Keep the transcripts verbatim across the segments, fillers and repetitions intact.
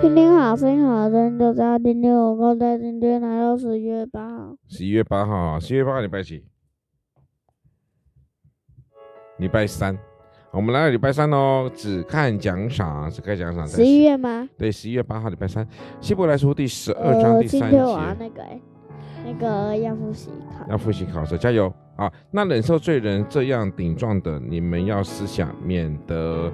听听好声音，好声音就知道。今天我够在今天来到十一月八号。十一月八号，十一月八号礼拜几？礼拜三。我们来到礼拜三哦，只看奖赏，只看奖赏。十一月吗？对，十一月八号礼拜三。希伯来书第十二章、呃、第三节。今天我要那个、欸，那个要复习考，要复习考试，加油啊！那忍受罪人这样顶撞的，你们要思想，免得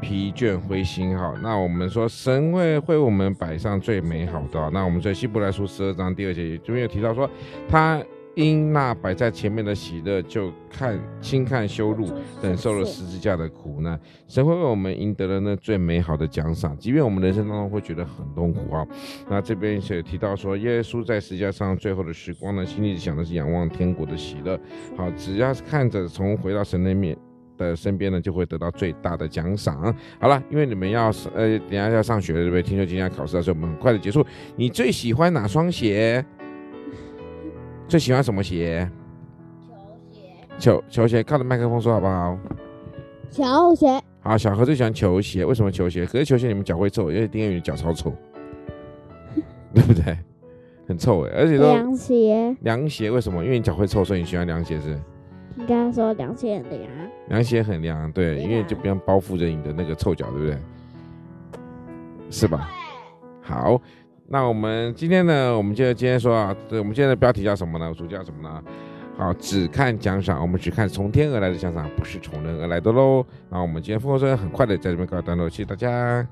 疲倦灰心。好，那我们说神会为我们摆上最美好的。那我们在希伯来书十二章第二节这边有提到说，他因那摆在前面的喜乐，就看轻看羞辱，忍受了十字架的苦难。神会为我们赢得了那最美好的奖赏，即便我们人生当中会觉得很痛苦啊。那这边也提到说，耶稣在十字架上最后的时光呢，心里想的是仰望天国的喜乐。好，只要看着从回到神的面的身边呢，就会得到最大的奖赏。好了，因为你们要呃，等一下要上学了，对不对？听说今天考试，所以我们很快的结束。你最喜欢哪双鞋？最喜欢什么鞋？球鞋。球球鞋，靠着麦克风说好不好？球鞋。好，小何最喜欢球鞋，为什么球鞋？可是球鞋你们脚会臭，因为丁彦雨脚超臭，对不对？很臭哎，而且都凉鞋。凉鞋为什么？因为你脚会臭，所以你喜欢凉鞋是？你刚刚说凉鞋很凉。凉鞋很凉，对，因为就不要包覆着你的那个臭脚，对不对？是吧？好，那我们今天呢，我们就今天说啊，对，我们今天的标题叫什么呢？主题叫什么呢？好，只看奖赏，我们只看从天而来的奖赏，不是从人而来的喽。那我们今天丰收很快的在这边告一段落，谢谢大家。